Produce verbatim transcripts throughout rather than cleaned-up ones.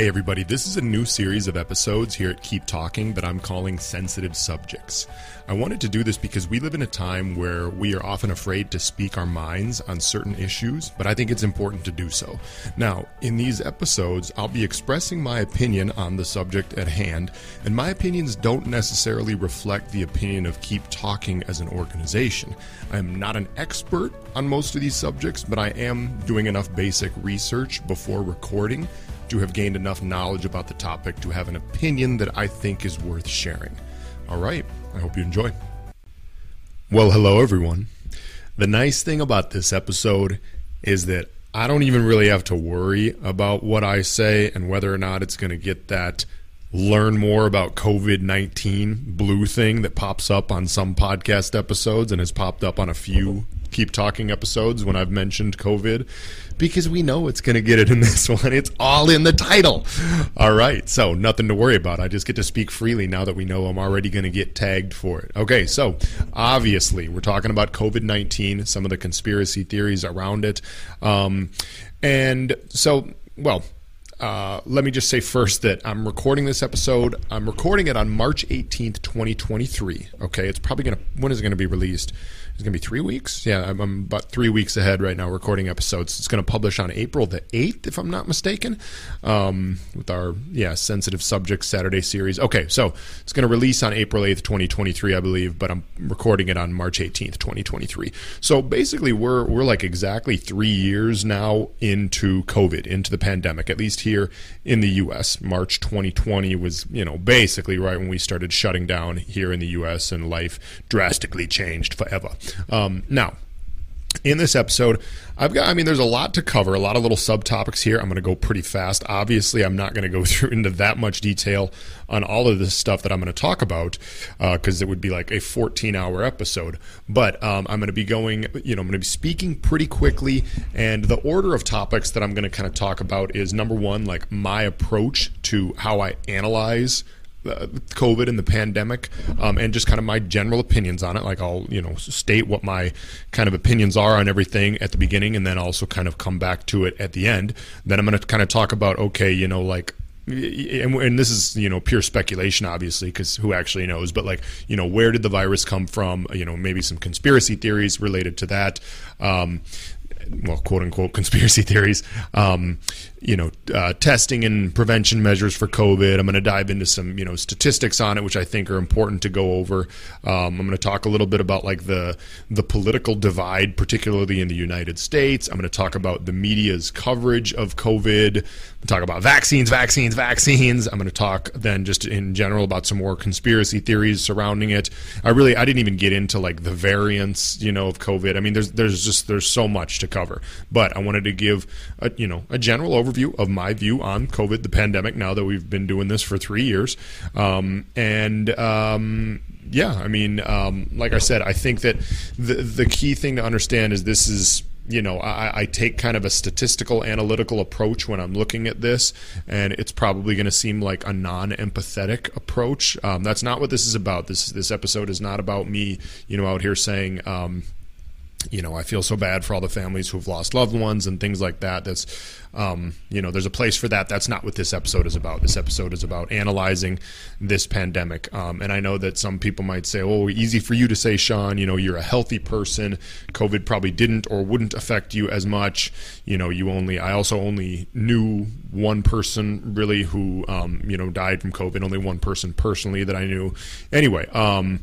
Hey everybody, this is a new series of episodes here at Keep Talking that I'm calling Sensitive Subjects. I wanted to do this because we live in a time where we are often afraid to speak our minds on certain issues, but I think it's important to do so. Now, in these episodes, I'll be expressing my opinion on the subject at hand, and my opinions don't necessarily reflect the opinion of Keep Talking as an organization. I am not an expert on most of these subjects, but I am doing enough basic research before recording to have gained enough knowledge about the topic to have an opinion that I think is worth sharing. All right, I hope you enjoy. Well, hello everyone. The nice thing about this episode is that I don't even really have to worry about what I say and whether or not it's going to get that learn more about covid nineteen blue thing that pops up on some podcast episodes and has popped up on a few Keep Talking episodes when I've mentioned COVID, because we know it's going to get it in this one. It's all in the title. All right, so nothing to worry about. I just get to speak freely now that we know I'm already going to get tagged for it. Okay, so obviously we're talking about covid nineteen, some of the conspiracy theories around it. Um, and so, well, Uh, let me just say first that I'm recording this episode. I'm recording it on March eighteenth, twenty twenty-three. Okay, it's probably going to, when is it going to be released? It's going to be three weeks. Yeah, I'm, I'm about three weeks ahead right now recording episodes. It's going to publish on April the eighth, if I'm not mistaken, um, with our, yeah, Sensitive Subjects Saturday series. Okay, so it's going to release on April eighth, twenty twenty-three, I believe, but I'm recording it on March eighteenth, twenty twenty-three. So basically, we're we're like exactly three years now into COVID, into the pandemic, at least here. Here in the U S March twenty twenty was, you know, basically right when we started shutting down here in the U S and life drastically changed forever. Um, now, in this episode, I've got, I mean, there's a lot to cover, a lot of little subtopics here. I'm going to go pretty fast. Obviously, I'm not going to go through into that much detail on all of this stuff that I'm going to talk about, because uh, it would be like a fourteen hour episode. But um, I'm going to be going, you know, I'm going to be speaking pretty quickly. And the order of topics that I'm going to kind of talk about is number one, like my approach to how I analyze COVID and the pandemic, um, and just kind of my general opinions on it. Like I'll, you know, state what my kind of opinions are on everything at the beginning, and then also kind of come back to it at the end. Then I'm going to kind of talk about, okay, you know, like, and, and this is, you know, pure speculation, obviously, because who actually knows, but like, you know, where did the virus come from? You know, maybe some conspiracy theories related to that. Um, well, quote unquote conspiracy theories, um, you know, uh, testing and prevention measures for COVID. I'm going to dive into some, you know, statistics on it, which I think are important to go over. Um, I'm going to talk a little bit about like the, the political divide, particularly in the United States. I'm going to talk about the media's coverage of COVID. I'm going to talk about vaccines, vaccines, vaccines. I'm going to talk then just in general about some more conspiracy theories surrounding it. I really, I didn't even get into like the variants, you know, of COVID. I mean, there's, there's just, there's so much to cover, but I wanted to give a, you know, a general overview of my view on COVID, the pandemic, now that we've been doing this for three years. Um, and, um, yeah, I mean, um, like I said, I think that the, the key thing to understand is this is, you know, I, I take kind of a statistical analytical approach when I'm looking at this, and it's probably going to seem like a non-empathetic approach. Um, that's not what this is about. This, this episode is not about me, you know, out here saying, um, you know, I feel so bad for all the families who've lost loved ones and things like that. That's, um, you know, there's a place for that. That's not what this episode is about. This episode is about analyzing this pandemic. Um, and I know that some people might say, oh, easy for you to say, Sean, you know, you're a healthy person. COVID probably didn't or wouldn't affect you as much. You know, you only, I also only knew one person really who, um, you know, died from COVID, only one person personally that I knew. Anyway, um,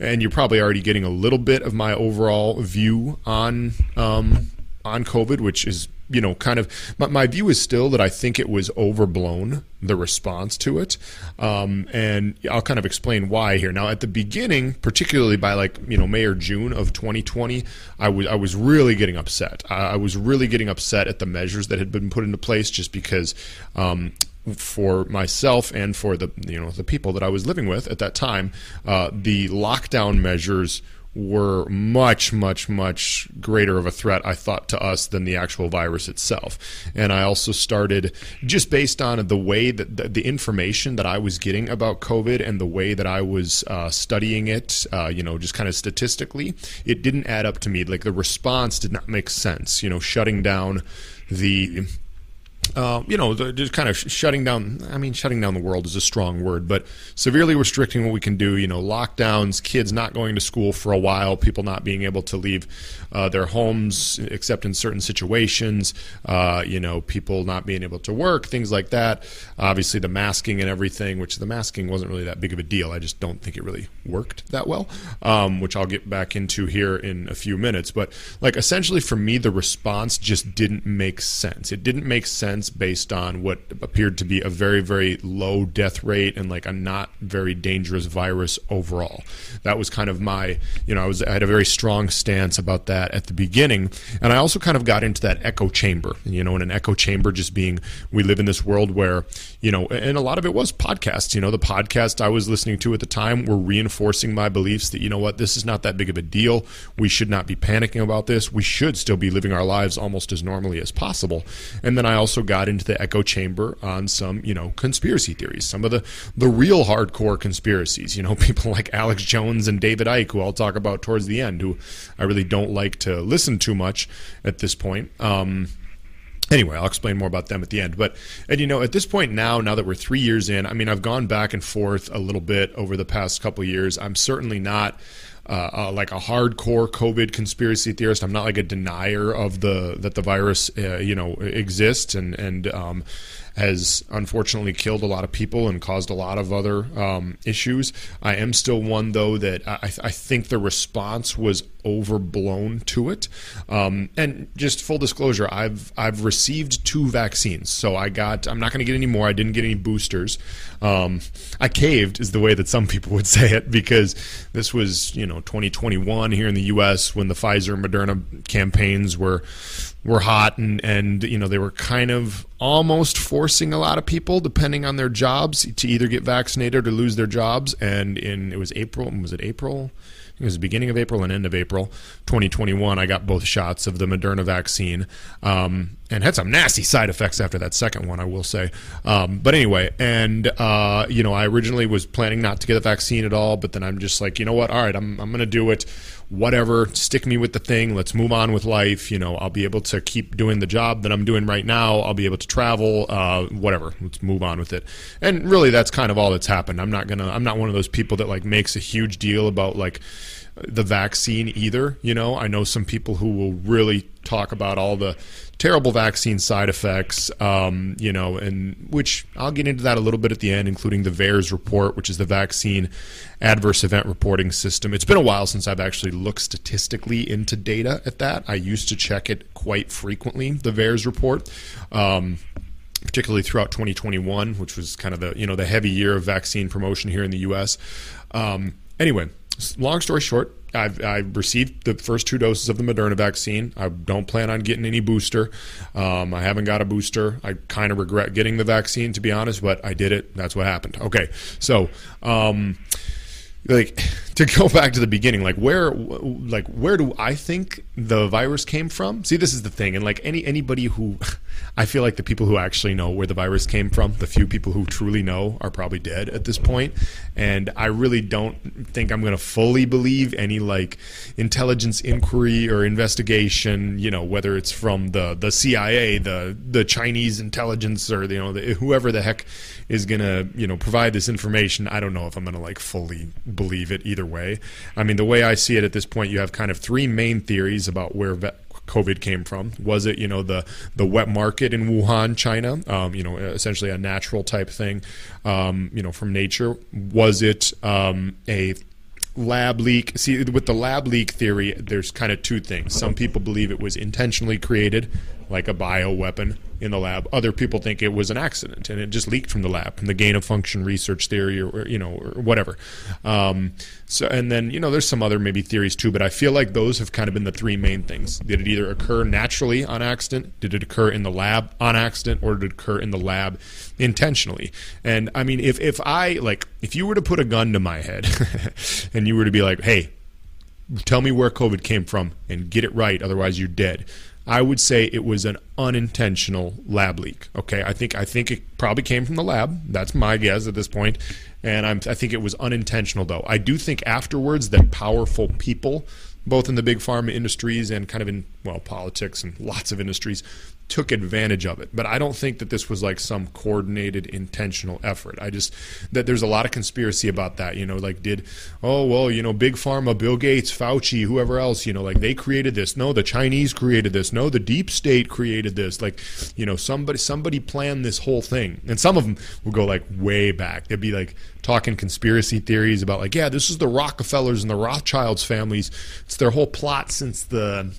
and you're probably already getting a little bit of my overall view on um, on COVID, which is, you know, kind of my, my view is still that I think it was overblown, the response to it. Um, and I'll kind of explain why here. Now, at the beginning, particularly by like, you know, May or June of twenty twenty, I was I was really getting upset. I, I was really getting upset at the measures that had been put into place, just because um, for myself and for the, you know, the people that I was living with at that time, uh, the lockdown measures were much, much, much greater of a threat, I thought, to us than the actual virus itself. And I also started, just based on the way that the, the information that I was getting about COVID and the way that I was uh, studying it, uh, you know, just kind of statistically, it didn't add up to me. Like the response did not make sense, you know, shutting down the uh, you know, the, just kind of sh- shutting down. I mean, shutting down the world is a strong word, but severely restricting what we can do. You know, lockdowns, kids not going to school for a while, people not being able to leave uh, their homes except in certain situations. Uh, you know, people not being able to work, things like that. Obviously, the masking and everything, which the masking wasn't really that big of a deal. I just don't think it really worked that well, um, which I'll get back into here in a few minutes. But like essentially for me, the response just didn't make sense. It didn't make sense based on what appeared to be a very, very low death rate and like a not very dangerous virus overall. That was kind of my, you know, I was I had a very strong stance about that at the beginning. And I also kind of got into that echo chamber, you know, in an echo chamber just being we live in this world where, you know, and a lot of it was podcasts. You know, the podcast I was listening to at the time were reinforcing my beliefs that, you know what, this is not that big of a deal. We should not be panicking about this. We should still be living our lives almost as normally as possible. And then I also got into the echo chamber on some, you know, conspiracy theories, some of the, the real hardcore conspiracies, you know, people like Alex Jones and David Icke, who I'll talk about towards the end, who I really don't like to listen to much at this point. Um, Anyway, I'll explain more about them at the end. But, and you know, at this point now, now that we're three years in, I mean, I've gone back and forth a little bit over the past couple of years. I'm certainly not uh, uh, like a hardcore COVID conspiracy theorist. I'm not like a denier of the that the virus, uh, you know, exists and and um, has unfortunately killed a lot of people and caused a lot of other um, issues. I am still one though that I, I think the response was overblown to it. Um, and just full disclosure, I've I've received two vaccines. So I got, I'm not going to get any more. I didn't get any boosters. Um, I caved is the way that some people would say it, because this was, you know, twenty twenty-one here in the U S when the Pfizer and Moderna campaigns were were hot and, and, you know, they were kind of almost forcing a lot of people, depending on their jobs, to either get vaccinated or lose their jobs. And in, it was April, was it April? It was the beginning of April and end of April twenty twenty-one. I got both shots of the Moderna vaccine um, and had some nasty side effects after that second one, I will say. Um, but anyway, and, uh, you know, I originally was planning not to get a vaccine at all, but then I'm just like, you know what? All right, I'm, I'm going to do it. Whatever. Stick me with the thing. Let's move on with life. You know, I'll be able to keep doing the job that I'm doing right now. I'll be able to travel, uh, whatever. Let's move on with it. And really, that's kind of all that's happened. I'm not going to, I'm not one of those people that like makes a huge deal about like, the vaccine either. You know, I know some people who will really talk about all the terrible vaccine side effects, um, you know, and which I'll get into that a little bit at the end, including the VAERS report, which is the Vaccine Adverse Event Reporting System. It's been a while since I've actually looked statistically into data at that. I used to check it quite frequently, the VAERS report. Um, particularly throughout twenty twenty-one, which was kind of the, you know, the heavy year of vaccine promotion here in the U S. Um, anyway, long story short, I've, I've received the first two doses of the Moderna vaccine. I don't plan on getting any booster. Um, I haven't got a booster. I kind of regret getting the vaccine, to be honest, but I did it. That's what happened. Okay, so um, like to go back to the beginning, like where, like where do I think the virus came from? See, this is the thing, and like any anybody who, I feel like the people who actually know where the virus came from, the few people who truly know are probably dead at this point. And I really don't think I'm going to fully believe any like intelligence inquiry or investigation, you know, whether it's from the, the C I A, the, the Chinese intelligence, or, you know, the, whoever the heck is going to, you know, provide this information. I don't know if I'm going to like fully believe it either way. I mean, the way I see it at this point, you have kind of three main theories about where ve- COVID came from. Was it, you know, the, the wet market in Wuhan, China, um, you know, essentially a natural type thing, um, you know, from nature? Was it um, a lab leak? See, with the lab leak theory, there's kind of two things. Some people believe it was intentionally created, like a bioweapon in the lab. Other people think it was an accident and it just leaked from the lab, from the gain of function research theory, or, or you know, or whatever. Um, so, and then, you know, there's some other maybe theories too, but I feel like those have kind of been the three main things. Did it either occur naturally on accident? Did it occur in the lab on accident? Or did it occur in the lab intentionally? And I mean, if, if I like, if you were to put a gun to my head and you were to be like, hey, tell me where COVID came from and get it right, otherwise you're dead, I would say it was an unintentional lab leak. Okay, I think I think it probably came from the lab. That's my guess at this point. And I'm, I think it was unintentional, though. I do think afterwards that powerful people, both in the big pharma industries and kind of in, well, politics and lots of industries, took advantage of it. But I don't think that this was like some coordinated, intentional effort. I just, that there's a lot of conspiracy about that, you know, like did, oh, well, you know, Big Pharma, Bill Gates, Fauci, whoever else, you know, like they created this. No, the Chinese created this. No, the deep state created this. Like, you know, somebody, somebody planned this whole thing. And some of them will go like way back. They'd be like talking conspiracy theories about like, yeah, this is the Rockefellers and the Rothschilds families. It's their whole plot since the,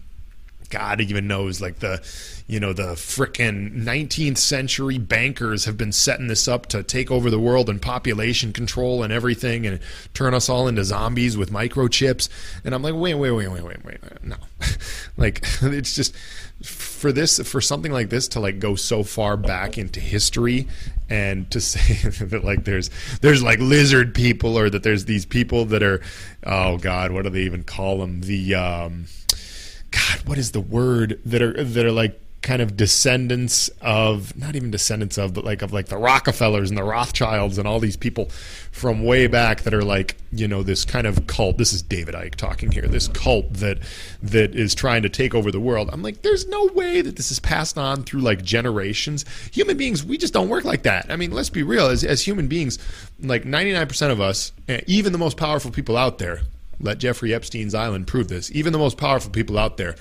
God even knows, like the, you know, the frickin' nineteenth century bankers have been setting this up to take over the world and population control and everything and turn us all into zombies with microchips. And I'm like, wait, wait, wait, wait, wait, wait, no. Like, it's just for this, for something like this to like go so far back into history and to say that like there's, there's like lizard people or that there's these people that are, oh God, what do they even call them? The, um, God, what is the word that are that are like kind of descendants of, not even descendants of, but like of like the Rockefellers and the Rothschilds and all these people from way back that are like, you know, this kind of cult. This is David Icke talking here. This cult that that is trying to take over the world. I'm like, there's no way that this is passed on through like generations. Human beings, we just don't work like that. I mean, let's be real. As as human beings, like ninety-nine percent of us, even the most powerful people out there, let Jeffrey Epstein's island prove this. Even the most powerful people out there,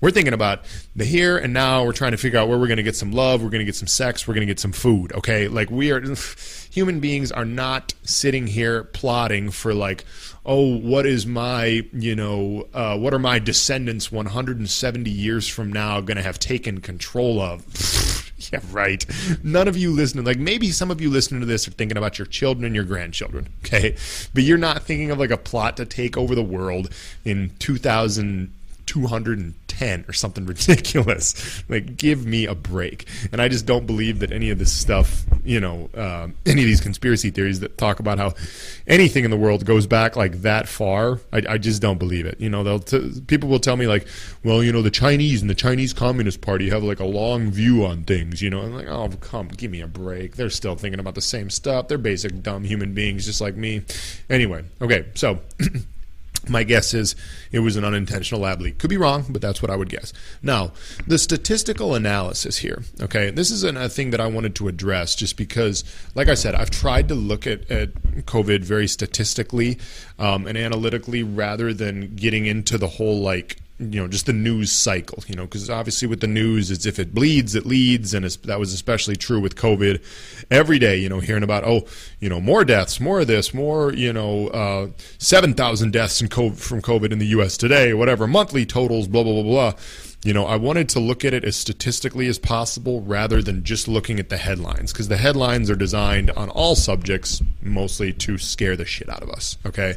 we're thinking about the here and now. We're trying to figure out where we're going to get some love. We're going to get some sex. We're going to get some food. Okay, like we are, human beings are not sitting here plotting for like, oh, what is my, you know, uh, what are my descendants one hundred seventy years from now going to have taken control of? Yeah, right. None of you listening, like maybe some of you listening to this are thinking about your children and your grandchildren, okay? But you're not thinking of like a plot to take over the world in two thousand two hundred ten or something ridiculous. Like, give me a break. And I just don't believe that any of this stuff, you know, um, any of these conspiracy theories that talk about how anything in the world goes back like that far, I, I just don't believe it. You know, they'll t- people will tell me like, well, you know, the Chinese and the Chinese Communist Party have like a long view on things, you know. I'm like, oh, come, give me a break. They're still thinking about the same stuff. They're basic dumb human beings just like me. Anyway, okay, so... My guess is it was an unintentional lab leak. Could be wrong, but that's what I would guess. Now, the statistical analysis here, okay, this is a thing that I wanted to address just because, like I said, I've tried to look at, at COVID very statistically um, and analytically rather than getting into the whole, like, you know, just the news cycle, you know, because obviously with the news, it's if it bleeds, it leads. And it's, that was especially true with COVID every day, you know, hearing about, oh, you know, more deaths, more of this, more, you know, uh, seven thousand deaths in COVID, from COVID in the U S today, whatever, monthly totals, blah, blah, blah, blah. You know, I wanted to look at it as statistically as possible rather than just looking at the headlines, because the headlines are designed on all subjects mostly to scare the shit out of us, okay?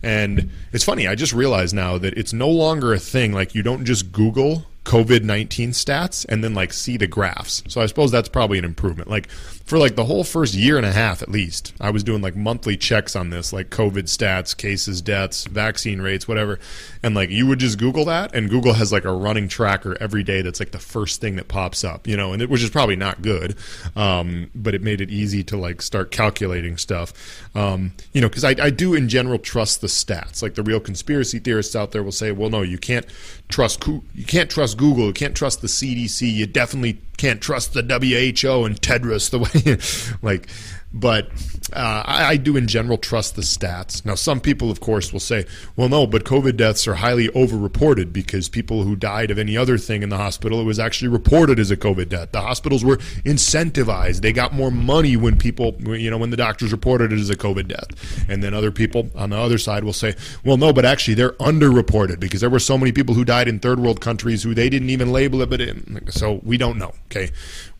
And it's funny, I just realized now that it's no longer a thing, like you don't just Google COVID nineteen stats and then like see the graphs. So I suppose that's probably an improvement. Like for like the whole first year and a half at least, I was doing like monthly checks on this, like COVID stats, cases, deaths, vaccine rates, whatever. And like you would just Google that, and Google has like a running tracker every day that's like the first thing that pops up, you know, and it, which is probably not good, um, but it made it easy to like start calculating stuff, um, you know, because I, I do in general trust the stats. Like the real conspiracy theorists out there will say, well, no, you can't trust you can't trust Google, you can't trust the C D C, you definitely can't trust the W H O and Tedros the way like but uh, I, I do in general trust the stats. Now some people of course will say, well no, but COVID deaths are highly overreported because people who died of any other thing in the hospital, it was actually reported as a COVID death. The hospitals were incentivized. They got more money when people, you know, when the doctors reported it as a COVID death. And then other people on the other side will say, well no, but actually they're underreported because there were so many people who died in third world countries who they didn't even label it, but it, so we don't know. Okay,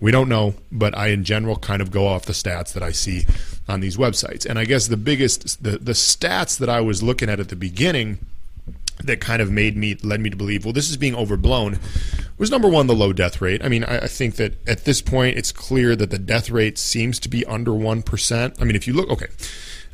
we don't know, but I in general kind of go off the stats that I see on these websites. And I guess the biggest, the, the stats that I was looking at at the beginning that kind of made me, led me to believe, well, this is being overblown, was number one, the low death rate. I mean, I, I think that at this point, it's clear that the death rate seems to be under one percent. I mean, if you look, okay.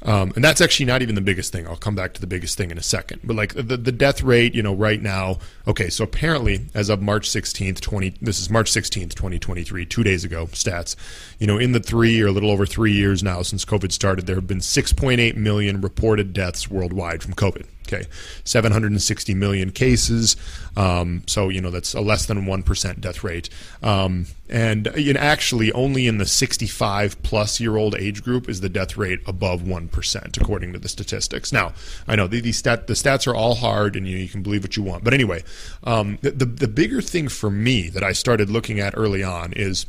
Um, and that's actually not even the biggest thing. I'll come back to the biggest thing in a second. But like the, the death rate, you know, right now, okay, so apparently as of March sixteenth, twenty, this is March sixteenth, twenty twenty-three, two days ago, stats, you know, in the three or a little over three years now since COVID started, there have been six point eight million reported deaths worldwide from COVID. Okay, seven hundred sixty million cases. Um, so, you know, that's a less than one percent death rate. Um, and, and actually, only in the sixty-five plus year old age group is the death rate above one percent, according to the statistics. Now, I know the, the, stat, the stats are all hard, and you, you can believe what you want. But anyway, um, the, the, the bigger thing for me that I started looking at early on is,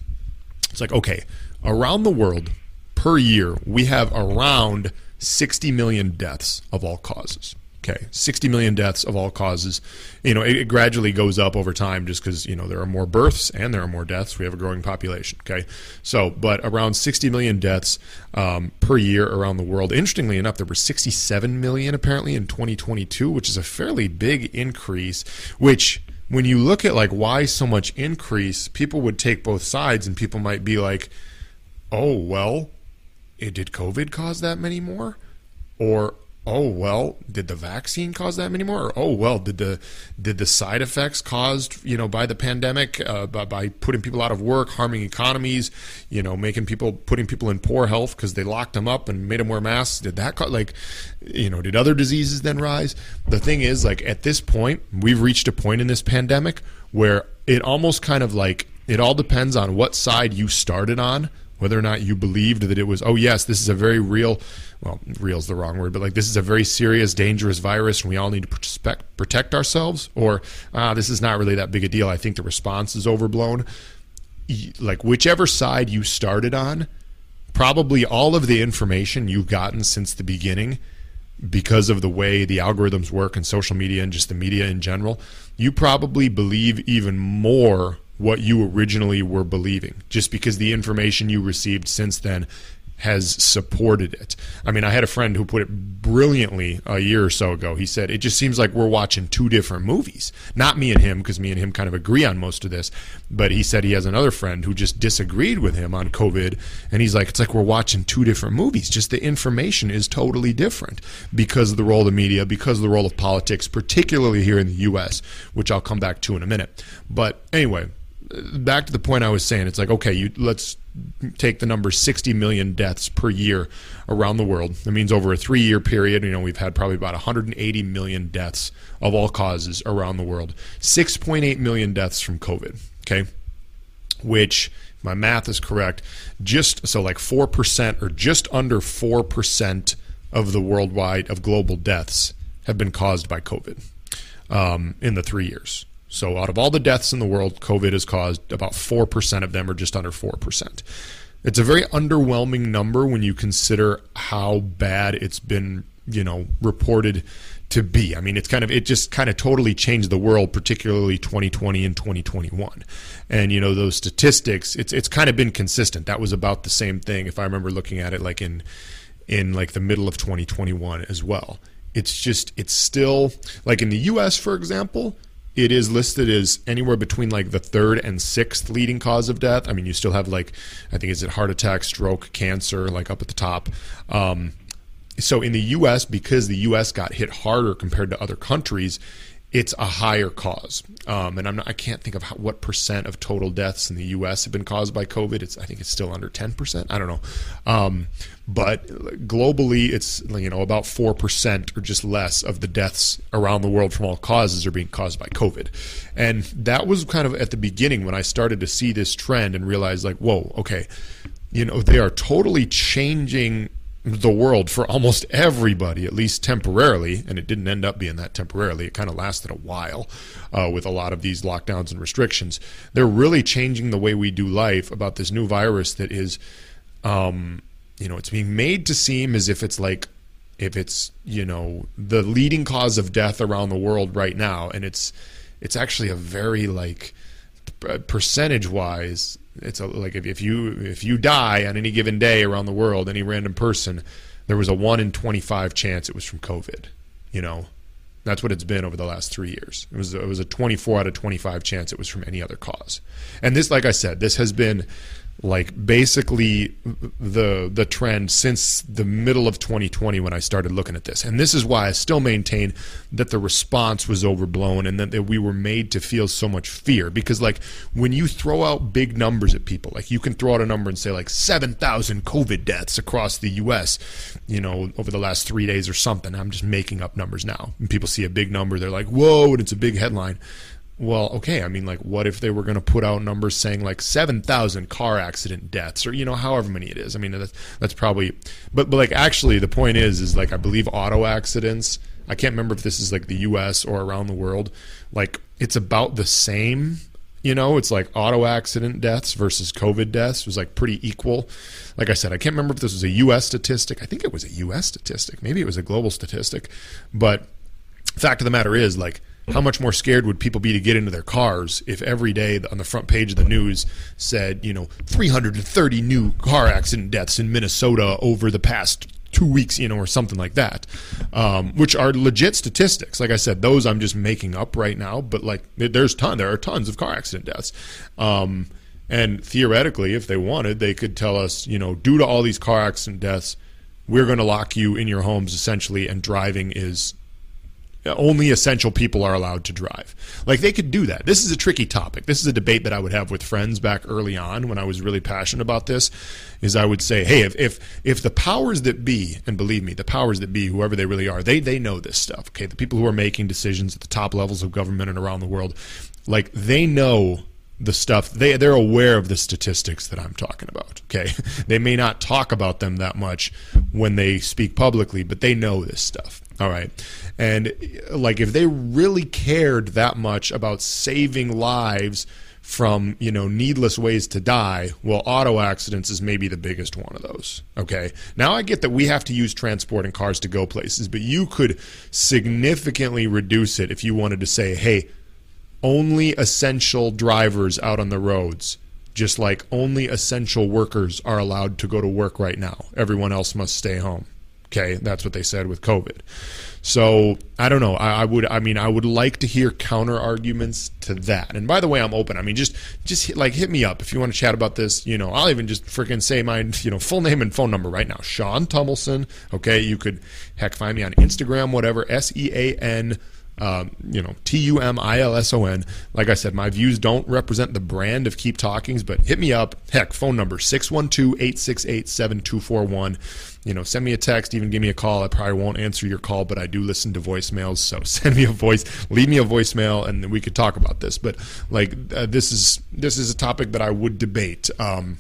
it's like, okay, around the world, per year, we have around sixty million deaths of all causes. Okay, sixty million deaths of all causes. You know, it, it gradually goes up over time just because, you know, there are more births and there are more deaths. We have a growing population, okay? So, but around sixty million deaths um, per year around the world. Interestingly enough, there were sixty-seven million apparently in twenty twenty-two, which is a fairly big increase, which when you look at, like, why so much increase, people would take both sides and people might be like, oh, well, it, did COVID cause that many more? Or, oh, well, did the vaccine cause that many more? Or, oh, well, did the did the side effects caused, you know, by the pandemic, uh, by, by putting people out of work, harming economies, you know, making people, putting people in poor health because they locked them up and made them wear masks, did that cause, like, you know, did other diseases then rise? The thing is, like, at this point, we've reached a point in this pandemic where it almost kind of, like, it all depends on what side you started on, whether or not you believed that it was, oh, yes, this is a very real, well, real is the wrong word, but like this is a very serious, dangerous virus and we all need to protect, protect ourselves, or ah, this is not really that big a deal. I think the response is overblown. Like whichever side you started on, probably all of the information you've gotten since the beginning, because of the way the algorithms work and social media and just the media in general, you probably believe even more what you originally were believing, just because the information you received since then has supported it. I mean, I had a friend who put it brilliantly a year or so ago. He said, it just seems like we're watching two different movies. Not me and him, because me and him kind of agree on most of this, but he said he has another friend who just disagreed with him on COVID, and he's like, it's like we're watching two different movies. Just the information is totally different because of the role of the media, because of the role of politics, particularly here in the U S, which I'll come back to in a minute. But anyway, back to the point I was saying, it's like, okay, you, let's take the number sixty million deaths per year around the world. That means over a three-year period, you know, we've had probably about one hundred eighty million deaths of all causes around the world. six point eight million deaths from COVID, okay, which, if my math is correct, just so like four percent or just under four percent of the worldwide, of global deaths have been caused by COVID um, in the three years. So out of all the deaths in the world, COVID has caused about four percent of them, or just under four percent. It's a very underwhelming number when you consider how bad it's been, you know, reported to be. I mean, it's kind of, it just kind of totally changed the world, particularly twenty twenty and twenty twenty-one. And, you know, those statistics, it's it's kind of been consistent. That was about the same thing, if I remember looking at it, like in in like the middle of twenty twenty-one as well. It's just, it's still, like in the U S, for example, it is listed as anywhere between like the third and sixth leading cause of death. I mean, you still have like, I think is it heart attack, stroke, cancer, like up at the top. Um, so in the U S, because the U S got hit harder compared to other countries, it's a higher cause. Um, and I'm not, I can't think of how, what percent of total deaths in the U S have been caused by COVID. It's, I think it's still under ten percent. I don't know. Um, but globally, it's, you know, about four percent or just less of the deaths around the world from all causes are being caused by COVID. And that was kind of at the beginning when I started to see this trend and realize like, whoa, okay, you know, they are totally changing the world for almost everybody, at least temporarily, and it didn't end up being that temporarily. It kind of lasted a while uh, with a lot of these lockdowns and restrictions. They're really changing the way we do life about this new virus that is, um, you know, it's being made to seem as if it's like, if it's, you know, the leading cause of death around the world right now, and it's it's actually a very like percentage-wise. It's a, like if, if you if you die on any given day around the world, any random person, there was a one in twenty-five chance it was from COVID. You know, that's what it's been over the last three years. It was it was a twenty-four out of twenty-five chance it was from any other cause. And this, like I said, this has been like basically the the trend since the middle of twenty twenty when I started looking at this. And this is why I still maintain that the response was overblown and that, that we were made to feel so much fear. Because like when you throw out big numbers at people, like you can throw out a number and say like seven thousand COVID deaths across the U S, you know, over the last three days or something. I'm just making up numbers now. And people see a big number, they're like, whoa, and it's a big headline. Well, okay, I mean, like, what if they were going to put out numbers saying, like, seven thousand car accident deaths or, you know, however many it is. I mean, that's, that's probably – but, but, like, actually the point is, is, like, I believe auto accidents – I can't remember if this is, like, the U S or around the world. Like, it's about the same, you know. It's, like, auto accident deaths versus COVID deaths was, like, pretty equal. Like I said, I can't remember if this was a U S statistic. I think it was a U S statistic. Maybe it was a global statistic. But fact of the matter is, like, how much more scared would people be to get into their cars if every day on the front page of the news said, you know, three hundred thirty new car accident deaths in Minnesota over the past two weeks, you know, or something like that, um, which are legit statistics. Like I said, those I'm just making up right now, but like there's ton, there are tons of car accident deaths. Um, and theoretically, if they wanted, they could tell us, you know, due to all these car accident deaths, we're going to lock you in your homes essentially, and driving is only essential people are allowed to drive. Like they could do that. This is a tricky topic. This is a debate that I would have with friends back early on when I was really passionate about this. Is I would say, hey, if if if the powers that be, and believe me, the powers that be, whoever they really are, they they know this stuff. Okay, the people who are making decisions at the top levels of government and around the world, like they know the stuff. They they're aware of the statistics that I'm talking about. Okay, they may not talk about them that much when they speak publicly, but they know this stuff. All right. And like if they really cared that much about saving lives from, you know, needless ways to die, well, auto accidents is maybe the biggest one of those. Okay. Now I get that we have to use transport and cars to go places, but you could significantly reduce it if you wanted to say, hey, only essential drivers out on the roads. Just like only essential workers are allowed to go to work right now. Everyone else must stay home. Okay, that's what they said with COVID. So I don't know. I, I would. I mean, I would like to hear counter arguments to that. And by the way, I'm open. I mean, just just hit, like hit me up if you want to chat about this. You know, I'll even just freaking say my you know full name and phone number right now. Sean Tummelson. Okay, you could heck find me on Instagram, whatever. S E A N. Um, you know, T U M I L S O N. Like I said, my views don't represent the brand of Keep Talkings, but hit me up. Heck, phone number six one two, eight six eight, seven two four one. You know, send me a text, even give me a call. I probably won't answer your call, but I do listen to voicemails. So send me a voice, leave me a voicemail, and we could talk about this. But like, uh, this is, this is a topic that I would debate. Um,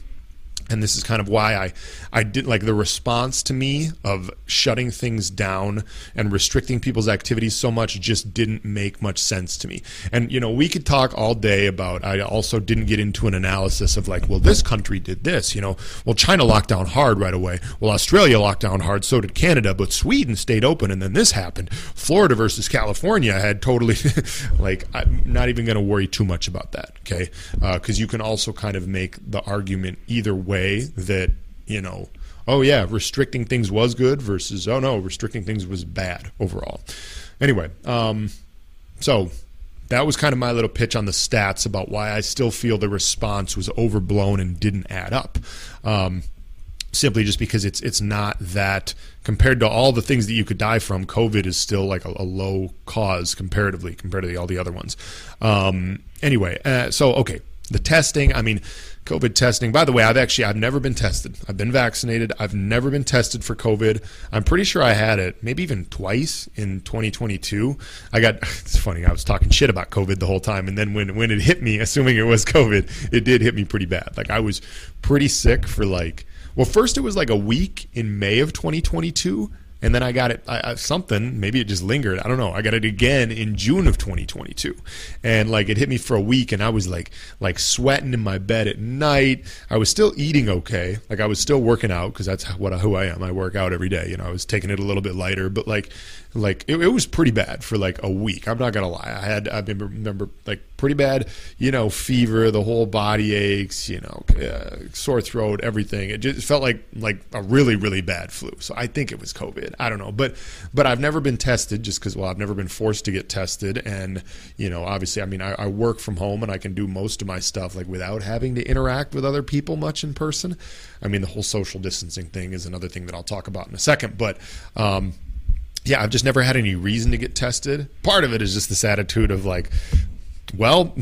And this is kind of why I, I did like the response to me of shutting things down and restricting people's activities so much just didn't make much sense to me. And, you know, we could talk all day about, I also didn't get into an analysis of like, well, this country did this, you know, well, China locked down hard right away. Well, Australia locked down hard. So did Canada, but Sweden stayed open. And then this happened. Florida versus California had totally like, I'm not even going to worry too much about that. Okay. Uh, 'cause you can also kind of make the argument either way. That, you know, oh yeah, restricting things was good versus, oh no, restricting things was bad overall. Anyway, um, so that was kind of my little pitch on the stats about why I still feel the response was overblown and didn't add up. Um, simply just because it's it's not that compared to all the things that you could die from, COVID is still like a, a low cause comparatively compared to the, all the other ones. Um, anyway, uh, so okay, the testing, I mean, COVID testing. By the way, I've actually, I've never been tested. I've been vaccinated. I've never been tested for COVID. I'm pretty sure I had it maybe even twice in twenty twenty-two. I got, it's funny, I was talking shit about COVID the whole time. And then when, when it hit me, assuming it was COVID, it did hit me pretty bad. Like I was pretty sick for like, well, first it was like a week in May of twenty twenty-two. And then I got it, I, I, something, maybe it just lingered. I don't know. I got it again in June of twenty twenty-two. And like it hit me for a week and I was like, like sweating in my bed at night. I was still eating okay. Like I was still working out because that's what who I am. I work out every day. You know, I was taking it a little bit lighter, but like, like it, it was pretty bad for like a week. I'm not going to lie. I had, I remember, remember like pretty bad, you know, fever, the whole body aches, you know, uh, sore throat, everything. It just felt like like a really, really bad flu. So I think it was COVID. I don't know. But but I've never been tested just because, well, I've never been forced to get tested. And, you know, obviously, I mean, I, I work from home and I can do most of my stuff like without having to interact with other people much in person. I mean, the whole social distancing thing is another thing that I'll talk about in a second. But um, yeah, I've just never had any reason to get tested. Part of it is just this attitude of like, well,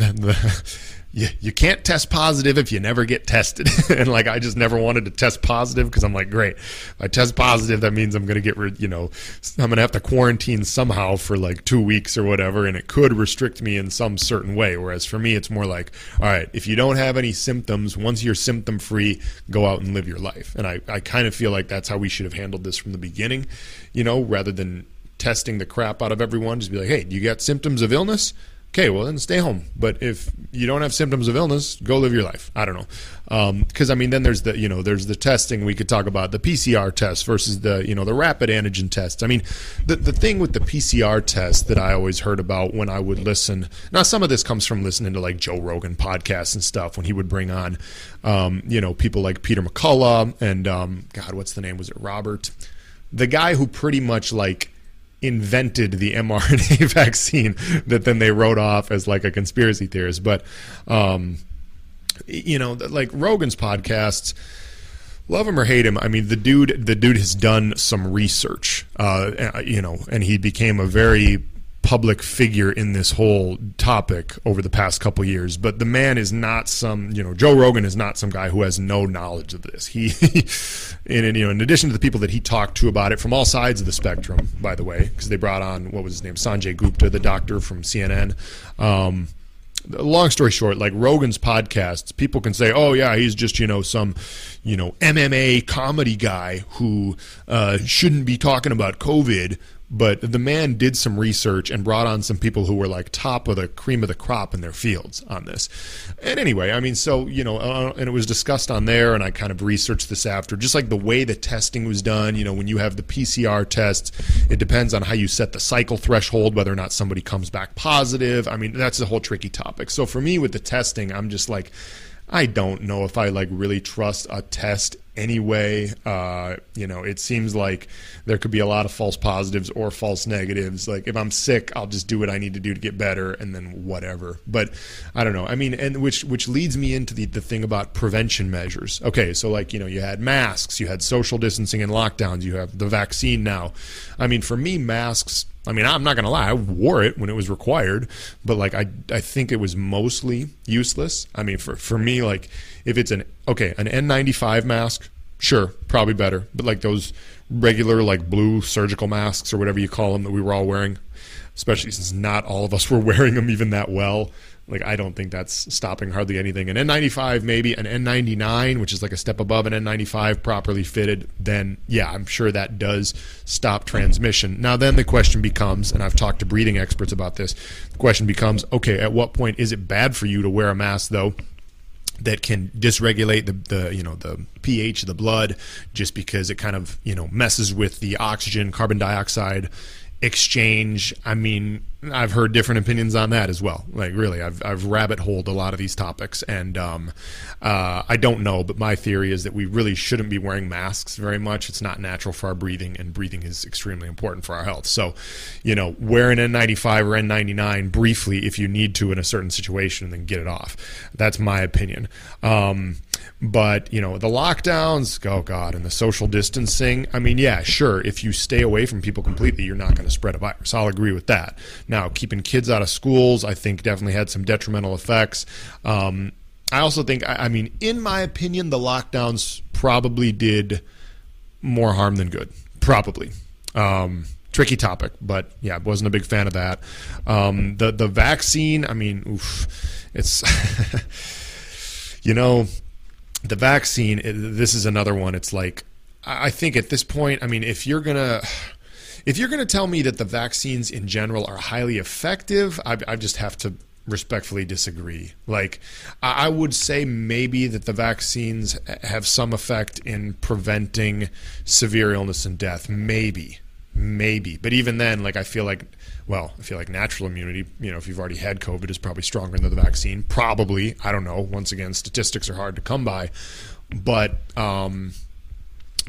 you, you can't test positive if you never get tested. And like, I just never wanted to test positive because I'm like, great, if I test positive, that means I'm going to get, re- you know, I'm going to have to quarantine somehow for like two weeks or whatever. And it could restrict me in some certain way. Whereas for me, it's more like, all right, if you don't have any symptoms, once you're symptom free, go out and live your life. And I, I kind of feel like that's how we should have handled this from the beginning, you know, rather than testing the crap out of everyone. Just be like, hey, you got symptoms of illness? Okay, well, then stay home. But if you don't have symptoms of illness, go live your life. I don't know. Because, um, I mean, then there's the, you know, there's the testing we could talk about, the P C R test versus the, you know, the rapid antigen test. I mean, the, the thing with the P C R test that I always heard about when I would listen. Now, some of this comes from listening to like Joe Rogan podcasts and stuff when he would bring on, um, you know, people like Peter McCullough and, um, God, what's the name? Was it Robert? The guy who pretty much like invented the mRNA vaccine that then they wrote off as like a conspiracy theorist. But, um, you know, like Rogan's podcasts, love him or hate him, I mean, the dude, the dude has done some research, uh, you know, and he became a very public figure in this whole topic over the past couple years. But the man is not some, you know, Joe Rogan is not some guy who has no knowledge of this. He, and, you know, in addition to the people that he talked to about it from all sides of the spectrum, by the way, because they brought on, what was his name, Sanjay Gupta, the doctor from C N N. Um, long story short, like Rogan's podcasts, people can say, oh yeah, he's just, you know, some, you know, M M A comedy guy who uh, shouldn't be talking about COVID. But the man did some research and brought on some people who were like top of the cream of the crop in their fields on this. And anyway, I mean, so, you know, uh, and it was discussed on there, and I kind of researched this after, just like the way the testing was done. You know, when you have the P C R tests, it depends on how you set the cycle threshold, whether or not somebody comes back positive. I mean, that's a whole tricky topic. So for me with the testing, I'm just like, I don't know if I like really trust a test anyway. Uh, you know, it seems like there could be a lot of false positives or false negatives. Like if I'm sick, I'll just do what I need to do to get better and then whatever. But I don't know. I mean, and which which leads me into the, the thing about prevention measures. Okay, so like, you know, you had masks, you had social distancing and lockdowns, you have the vaccine now. I mean, for me, masks, I mean, I'm not going to lie, I wore it when it was required, but like, I I think it was mostly useless. I mean, for, for me, like if it's an, okay, an N ninety-five mask, sure, probably better. But like those regular, like blue surgical masks or whatever you call them that we were all wearing, especially since not all of us were wearing them even that well. Like, I don't think that's stopping hardly anything. An N ninety-five, maybe an N ninety-nine, which is like a step above an N ninety-five properly fitted, then, yeah, I'm sure that does stop transmission. Now, then the question becomes, and I've talked to breathing experts about this, the question becomes, okay, at what point is it bad for you to wear a mask, though, that can dysregulate the, the, you know, the pH of the blood just because it kind of, you know, messes with the oxygen, carbon dioxide exchange? I mean, I've heard different opinions on that as well. Like, really, I've I've rabbit-holed a lot of these topics, and um, uh, I don't know, but my theory is that we really shouldn't be wearing masks very much. It's not natural for our breathing, and breathing is extremely important for our health. So, you know, wear an N ninety-five or N ninety-nine briefly if you need to in a certain situation, and then get it off. That's my opinion. Um, but, you know, the lockdowns, oh, God, and the social distancing, I mean, yeah, sure, if you stay away from people completely, you're not going to spread a virus. I'll agree with that. Now, keeping kids out of schools, I think, definitely had some detrimental effects. Um, I also think, I, I mean, in my opinion, the lockdowns probably did more harm than good, probably. Um Tricky topic, but yeah, wasn't a big fan of that. Um, the, the vaccine, I mean, oof, it's, you know, the vaccine, it, this is another one. It's like, I think at this point, I mean, if you're going to, if you're going to tell me that the vaccines in general are highly effective, I, I just have to respectfully disagree. Like, I, I would say maybe that the vaccines have some effect in preventing severe illness and death, maybe. Maybe. But even then, like, I feel like, well, I feel like natural immunity, you know, if you've already had COVID, is probably stronger than the vaccine. Probably. I don't know. Once again, statistics are hard to come by. But, um,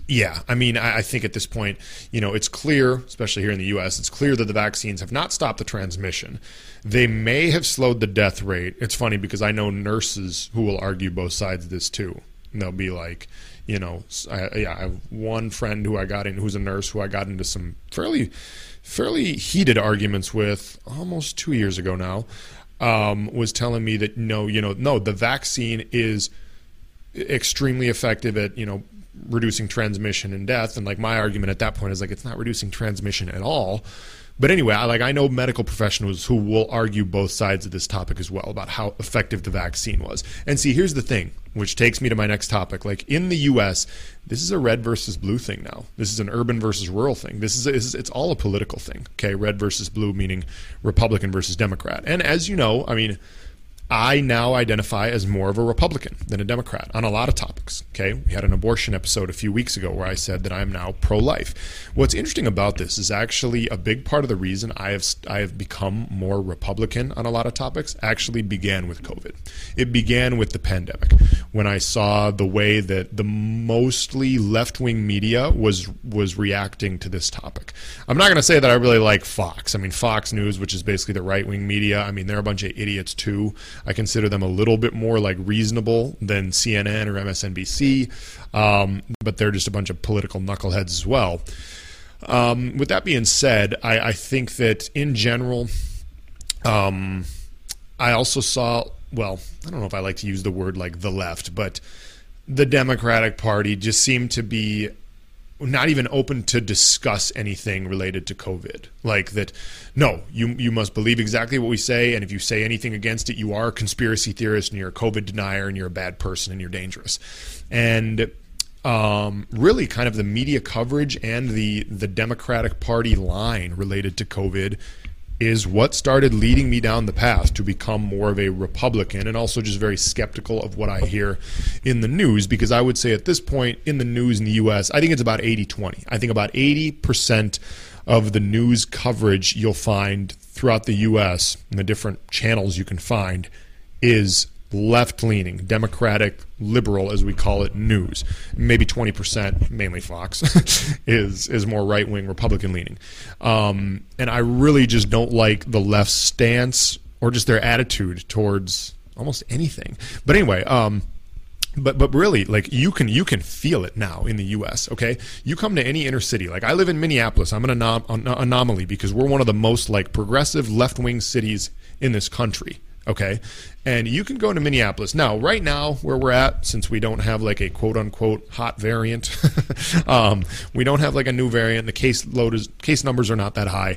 yeah, I mean, I, I think at this point, you know, it's clear, especially here in the U S, it's clear that the vaccines have not stopped the transmission. They may have slowed the death rate. It's funny because I know nurses who will argue both sides of this, too. And they'll be like, you know, I, yeah, I have one friend who I got in, who's a nurse, who I got into some fairly, fairly heated arguments with almost two years ago now, um, was telling me that, no, you know, no, the vaccine is extremely effective at, you know, reducing transmission and death. And like my argument at that point is like, it's not reducing transmission at all. But anyway, I, like I know medical professionals who will argue both sides of this topic as well about how effective the vaccine was. And see, here's the thing, which takes me to my next topic. Like in the U S, this is a red versus blue thing now. This is an urban versus rural thing. This is, a, it's all a political thing. Okay, red versus blue, meaning Republican versus Democrat. And as you know, I mean, I now identify as more of a Republican than a Democrat on a lot of topics, okay? We had an abortion episode a few weeks ago where I said that I'm now pro-life. What's interesting about this is actually a big part of the reason I have I have become more Republican on a lot of topics actually began with COVID. It began with the pandemic, when I saw the way that the mostly left-wing media was, was reacting to this topic. I'm not going to say that I really like Fox. I mean, Fox News, which is basically the right-wing media, I mean, they're a bunch of idiots too. I consider them a little bit more like reasonable than C N N or M S N B C, um, but they're just a bunch of political knuckleheads as well. Um, with that being said, I, I think that in general, um, I also saw, well, I don't know if I like to use the word like the left, but the Democratic Party just seemed to be not even open to discuss anything related to COVID. Like that, no, you you must believe exactly what we say, and if you say anything against it, you are a conspiracy theorist, and you're a COVID denier, and you're a bad person, and you're dangerous. And um, really kind of the media coverage and the, the Democratic Party line related to COVID is what started leading me down the path to become more of a Republican and also just very skeptical of what I hear in the news, because I would say at this point in the news in the U S, I think it's about eighty twenty. I think about eighty percent of the news coverage you'll find throughout the U S and the different channels you can find is left-leaning, Democratic, liberal, as we call it, news. Maybe twenty percent, mainly Fox, is is more right-wing, Republican-leaning. Um, and I really just don't like the left stance or just their attitude towards almost anything. But anyway, um, but but really, like you can you can feel it now in the U S, okay? You come to any inner city. Like I live in Minneapolis. I'm an anom- an- anomaly because we're one of the most like progressive left-wing cities in this country. Okay, and you can go to Minneapolis. Now, right now, where we're at, since we don't have like a quote-unquote hot variant, um, we don't have like a new variant, the case load is, case numbers are not that high.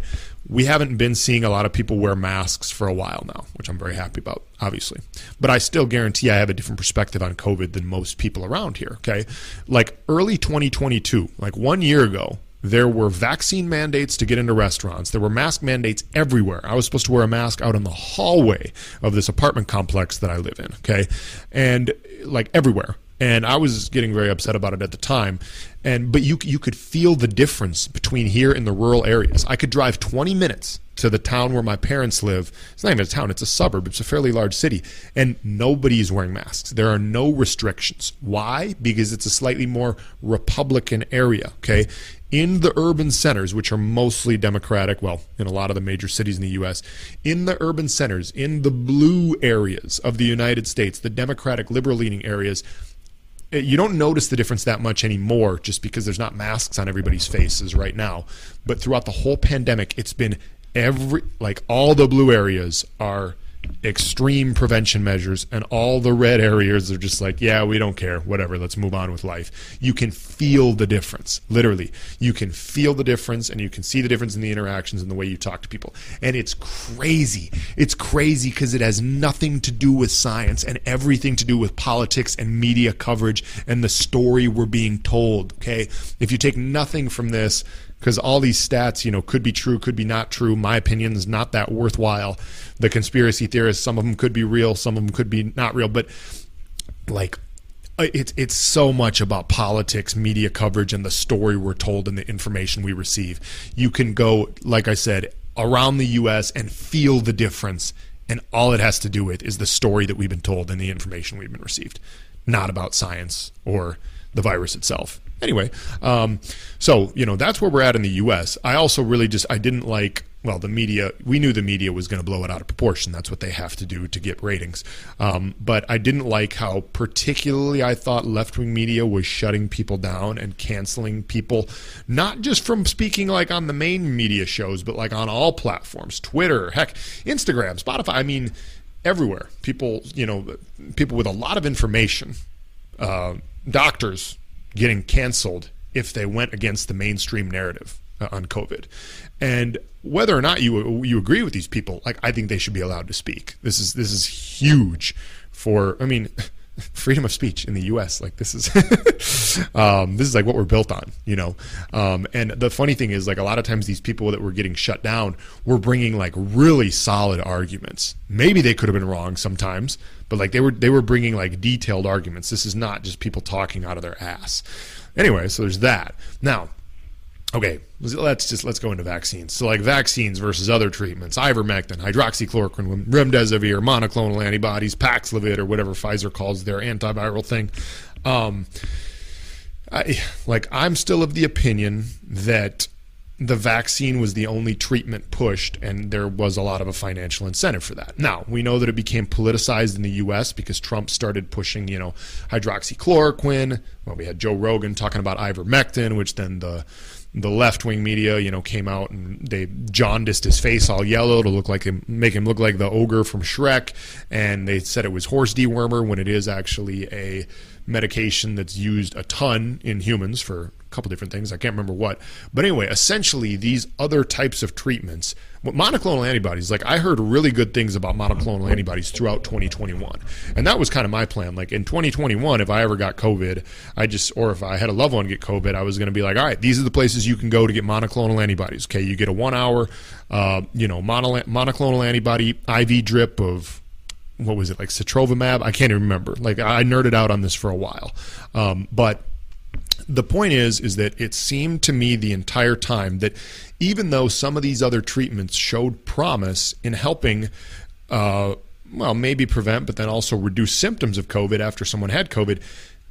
We haven't been seeing a lot of people wear masks for a while now, which I'm very happy about, obviously. But I still guarantee I have a different perspective on COVID than most people around here, okay? Like early twenty twenty-two, like one year ago, there were vaccine mandates to get into restaurants. There were mask mandates everywhere. I was supposed to wear a mask out in the hallway of this apartment complex that I live in, okay? And like everywhere. And I was getting very upset about it at the time. And but you you could feel the difference between here and the rural areas. I could drive twenty minutes to the town where my parents live. It's not even a town, it's a suburb. It's a fairly large city. And nobody is wearing masks. There are no restrictions. Why? Because it's a slightly more Republican area, okay? In the urban centers, which are mostly Democratic, well, in a lot of the major cities in the U S, in the urban centers, in the blue areas of the United States, the Democratic liberal-leaning areas, you don't notice the difference that much anymore just because there's not masks on everybody's faces right now. But throughout the whole pandemic, it's been every, like all the blue areas are extreme prevention measures, and all the red areas are just like, yeah, we don't care, whatever, let's move on with life. You can feel the difference, literally. You can feel the difference, and you can see the difference in the interactions and the way you talk to people. And it's crazy. It's crazy because it has nothing to do with science and everything to do with politics and media coverage and the story we're being told, okay? If you take nothing from this, because all these stats, you know, could be true, could be not true. My opinion is not that worthwhile. The conspiracy theorists, some of them could be real, some of them could be not real. But like It's it's so much about politics, media coverage, and the story we're told and the information we receive. You can go, like I said, around the U S and feel the difference, and all it has to do with is the story that we've been told and the information we've been received, not about science or the virus itself. Anyway, um, so, you know, that's where we're at in the U S. I also really just, I didn't like, well, the media, we knew the media was going to blow it out of proportion. That's what they have to do to get ratings. Um, but I didn't like how particularly I thought left-wing media was shutting people down and canceling people, not just from speaking like on the main media shows, but like on all platforms, Twitter, heck, Instagram, Spotify, I mean, everywhere. People, you know, people with a lot of information, uh, doctors, getting canceled if they went against the mainstream narrative uh, on COVID. And whether or not you you agree with these people, like, I think they should be allowed to speak. This is this is huge for, I mean, freedom of speech in the U S. Like, this is um, this is like what we're built on, you know. Um, and the funny thing is, like, a lot of times these people that were getting shut down were bringing like really solid arguments. Maybe they could have been wrong sometimes, but like they were they were bringing like detailed arguments. This is not just people talking out of their ass. Anyway, so there's that. Now, okay, let's just let's go into vaccines. So like vaccines versus other treatments, ivermectin, hydroxychloroquine, remdesivir, monoclonal antibodies, Paxlovid, or whatever Pfizer calls their antiviral thing. Um, I like I'm still of the opinion that the vaccine was the only treatment pushed, and there was a lot of a financial incentive for that. Now, we know that it became politicized in the U S because Trump started pushing, you know, hydroxychloroquine. Well, we had Joe Rogan talking about ivermectin, which then the the left-wing media, you know, came out and they jaundiced his face all yellow to look like him, make him look like the ogre from Shrek, and they said it was horse dewormer when it is actually a medication that's used a ton in humans for a couple different things. I can't remember what. But anyway, essentially these other types of treatments, monoclonal antibodies, like I heard really good things about monoclonal antibodies throughout twenty twenty-one. And that was kind of my plan. Like in twenty twenty-one, if I ever got COVID, I just, or if I had a loved one get COVID, I was going to be like, all right, these are the places you can go to get monoclonal antibodies. Okay. You get a one hour, uh, you know, mono, monoclonal antibody I V drip of, what was it, like citrovimab? I can't even remember. Like I nerded out on this for a while. Um, but the point is, is that it seemed to me the entire time that even though some of these other treatments showed promise in helping, uh, well, maybe prevent, but then also reduce symptoms of COVID after someone had COVID,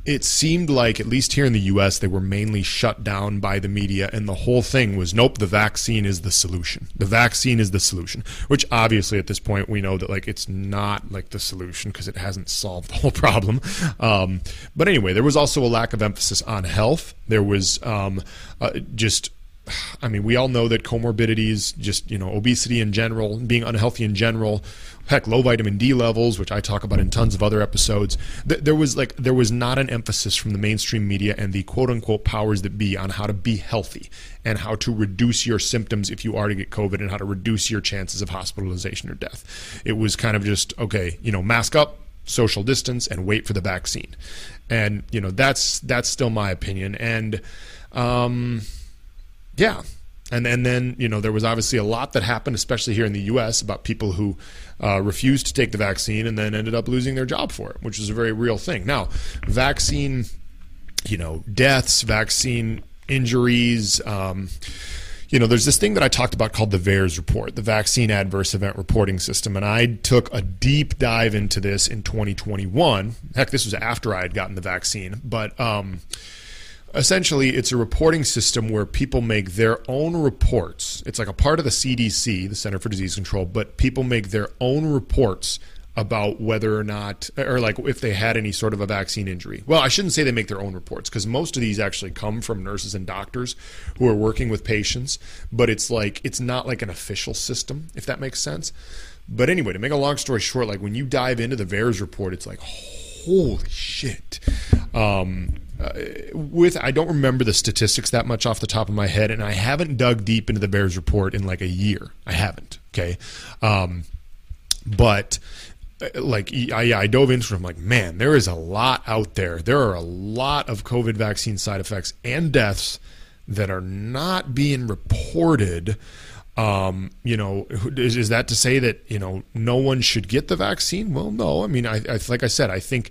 it seemed like, at least here in the U S, they were mainly shut down by the media, and the whole thing was, nope, the vaccine is the solution. The vaccine is the solution, which obviously at this point we know that like it's not like the solution because it hasn't solved the whole problem. Um, but anyway, there was also a lack of emphasis on health. There was um, uh, just... I mean, we all know that comorbidities, just, you know, obesity in general, being unhealthy in general, heck, low vitamin D levels, which I talk about in tons of other episodes. There was like, there was not an emphasis from the mainstream media and the quote unquote powers that be on how to be healthy and how to reduce your symptoms if you are to get COVID and how to reduce your chances of hospitalization or death. It was kind of just, okay, you know, mask up, social distance, and wait for the vaccine. And, you know, that's, that's still my opinion. And, um, yeah. And, and then, you know, there was obviously a lot that happened, especially here in the U S, about people who uh, refused to take the vaccine and then ended up losing their job for it, which is a very real thing. Now, vaccine, you know, deaths, vaccine injuries, um, you know, there's this thing that I talked about called the VAERS report, the Vaccine Adverse Event Reporting System. And I took a deep dive into this in twenty twenty-one. Heck, this was after I had gotten the vaccine. But, um essentially, it's a reporting system where people make their own reports. It's like a part of the C D C, the Center for Disease Control, but people make their own reports about whether or not, or like if they had any sort of a vaccine injury. Well, I shouldn't say they make their own reports because most of these actually come from nurses and doctors who are working with patients, but it's like, it's not like an official system, if that makes sense. But anyway, to make a long story short, like when you dive into the VAERS report, it's like, holy shit. Um, Uh, with I don't remember the statistics that much off the top of my head, and I haven't dug deep into the VAERS report in like a year. I haven't, okay? Um, but like I, I dove into it. I'm like, man, there is a lot out there. There are a lot of COVID vaccine side effects and deaths that are not being reported. Um, you know, is, is that to say that, you know, no one should get the vaccine? Well, no. I mean, I, I like I said, I think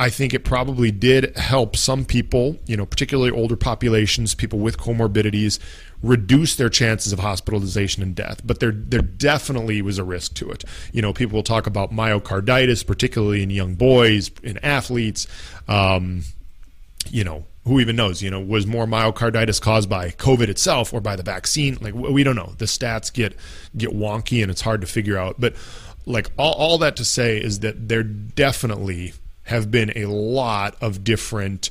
I think it probably did help some people, you know, particularly older populations, people with comorbidities, reduce their chances of hospitalization and death. But there there definitely was a risk to it. You know, people will talk about myocarditis, particularly in young boys, in athletes. Um, you know, who even knows, you know, was more myocarditis caused by COVID itself or by the vaccine? Like, we don't know. The stats get get wonky and it's hard to figure out. But like all, all that to say is that there definitely have been a lot of different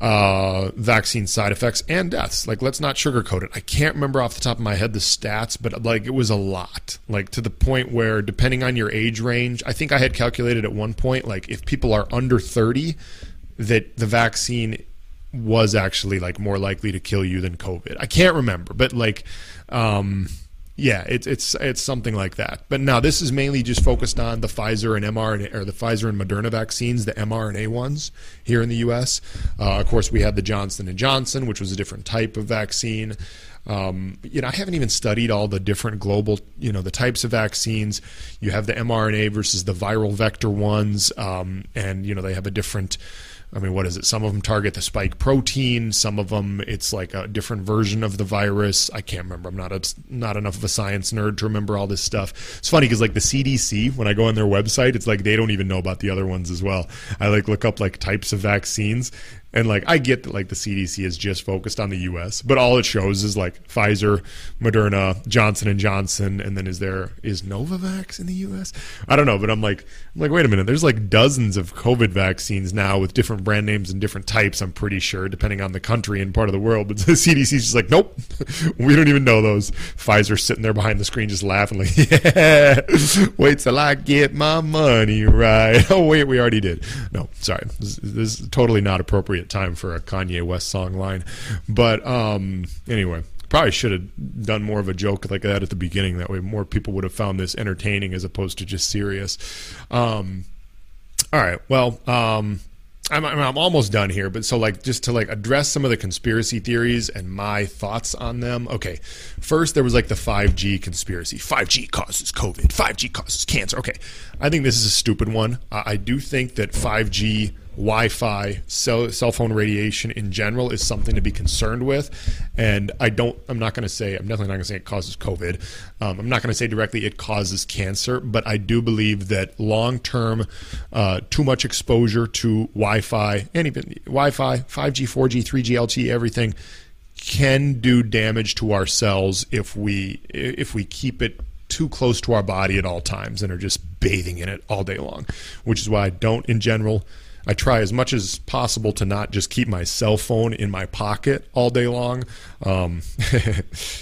uh, vaccine side effects and deaths. Like, let's not sugarcoat it. I can't remember off the top of my head the stats, but like it was a lot, like to the point where depending on your age range, I think I had calculated at one point, like if people are under thirty, that the vaccine was actually like more likely to kill you than COVID. I can't remember, but like, um, yeah, it's it's it's something like that. But now this is mainly just focused on the Pfizer and mRNA, or the Pfizer and Moderna vaccines, the mRNA ones here in the U S. Uh, of course, we had the Johnson and Johnson, which was a different type of vaccine. Um, you know, I haven't even studied all the different global, you know, the types of vaccines. You have the mRNA versus the viral vector ones, um, and you know they have a different. I mean, what is it? Some of them target the spike protein. Some of them, it's like a different version of the virus. I can't remember. I'm not a, not enough of a science nerd to remember all this stuff. It's funny because like the C D C, when I go on their website, it's like they don't even know about the other ones as well. I like look up like types of vaccines. And like I get that like the C D C is just focused on the U S, but all it shows is like Pfizer, Moderna, Johnson and Johnson, and then is there is Novavax in the U S? I don't know, but I'm like I'm like wait a minute, there's like dozens of COVID vaccines now with different brand names and different types. I'm pretty sure depending on the country and part of the world, but the C D C's just like nope, we don't even know those. Pfizer's sitting there behind the screen just laughing like yeah, wait till I get my money right. Oh wait, we already did. No, sorry, this, this is totally not appropriate time for a Kanye West song line, but um anyway, probably should have done more of a joke like that at the beginning, that way more people would have found this entertaining as opposed to just serious. Um all right, well, um I'm, I'm almost done here, but so like just to like address some of the conspiracy theories and my thoughts on them. Okay, first there was like the five G conspiracy. five G causes COVID, five G causes cancer. Okay, I think this is a stupid one. I, I do think that five G, Wi-Fi, cell, cell phone radiation in general is something to be concerned with, and I don't. I'm not going to say. I'm definitely not going to say it causes COVID. Um, I'm not going to say directly it causes cancer, but I do believe that long-term, uh, too much exposure to Wi-Fi, and even Wi-Fi, five G, four G, three G, L T E, everything, can do damage to our cells if we if we keep it too close to our body at all times and are just bathing in it all day long, which is why I don't in general. I try as much as possible to not just keep my cell phone in my pocket all day long. Um,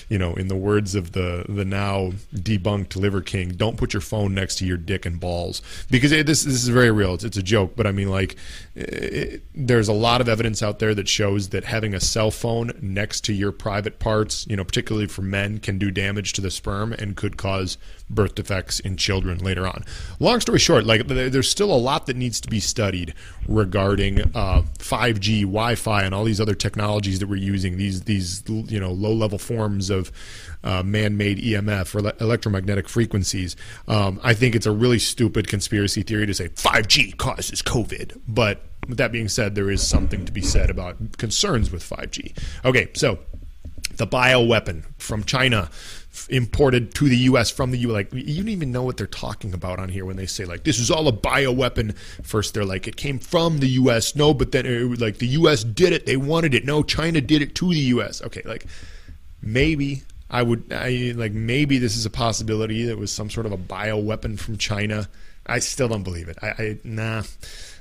you know, in the words of the the now debunked Liver King, don't put your phone next to your dick and balls, because it, this this is very real. It's, it's a joke, but I mean, like, it, there's a lot of evidence out there that shows that having a cell phone next to your private parts, you know, particularly for men, can do damage to the sperm and could cause birth defects in children later on. Long story short, like, there's still a lot that needs to be studied regarding uh, five G, Wi-Fi, and all these other technologies that we're using, these these you know low-level forms of uh, man-made E M F or le- electromagnetic frequencies. Um, I think it's a really stupid conspiracy theory to say five G causes COVID. But with that being said, there is something to be said about concerns with five G. Okay, so the bioweapon from China, imported to the U S from the U S. Like, you don't even know what they're talking about on here when they say, like, this is all a bioweapon. First, they're like, it came from the U S. No, but then, it, like, the U S did it. They wanted it. No, China did it to the U S. Okay, like, maybe I would, I, like, maybe this is a possibility. That was some sort of a bioweapon from China. I still don't believe it. I, I nah,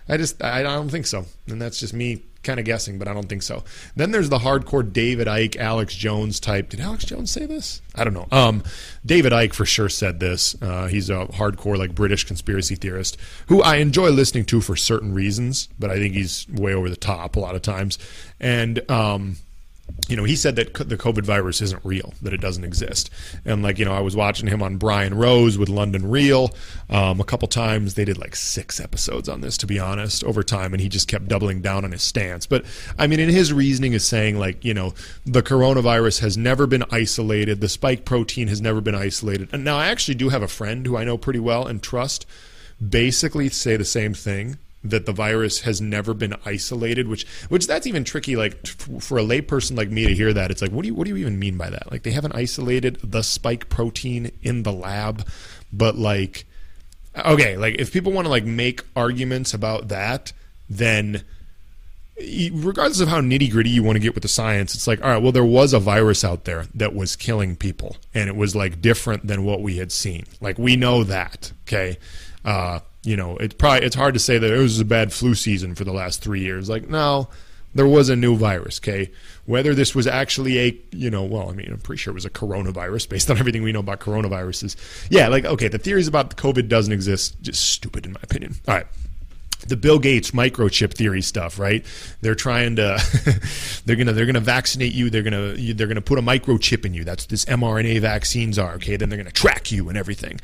I just, I, I don't think so. And that's just me kind of guessing, but I don't think so. Then there's the hardcore David Icke, Alex Jones type. Did Alex Jones say this? I don't know. Um, David Icke for sure said this. Uh, he's a hardcore like British conspiracy theorist who I enjoy listening to for certain reasons, but I think he's way over the top a lot of times. And um, you know, he said that the COVID virus isn't real, that it doesn't exist. And like, you know, I was watching him on Brian Rose with London Real um, a couple times. They did like six episodes on this, to be honest, over time. And he just kept doubling down on his stance. But I mean, in his reasoning is saying like, you know, the coronavirus has never been isolated. The spike protein has never been isolated. And now I actually do have a friend who I know pretty well and trust basically say the same thing. that the virus has never been isolated, which which that's even tricky. Like for a layperson like me to hear that, it's like, what do you what do you even mean by that? Like they haven't isolated the spike protein in the lab, but like, okay, like if people want to like make arguments about that, then regardless of how nitty gritty you want to get with the science, it's like, all right, well, there was a virus out there that was killing people, and it was like different than what we had seen. Like we know that, okay. Uh, You know, it's probably it's hard to say that it was a bad flu season for the last three years. Like, no, there was a new virus. Okay, whether this was actually a you know, well, I mean, I'm pretty sure it was a coronavirus based on everything we know about coronaviruses. Yeah, like okay, the theories about COVID doesn't exist. Just stupid in my opinion. All right, the Bill Gates microchip theory stuff, right? They're trying to, they're gonna they're gonna vaccinate you. They're gonna they're gonna put a microchip in you. That's what this mRNA vaccines are. Okay, then they're gonna track you and everything.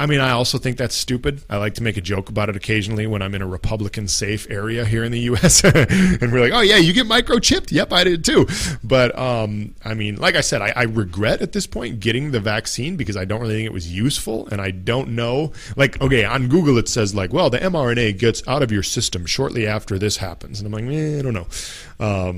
I mean, I also think that's stupid. I like to make a joke about it occasionally when I'm in a Republican safe area here in the U S and we're like, oh yeah, you get microchipped? Yep, I did too. But um, I mean, like I said, I, I regret at this point getting the vaccine because I don't really think it was useful. And I don't know, like, okay, on Google, it says like, well, the mRNA gets out of your system shortly after this happens. And I'm like, eh, I don't know. Um,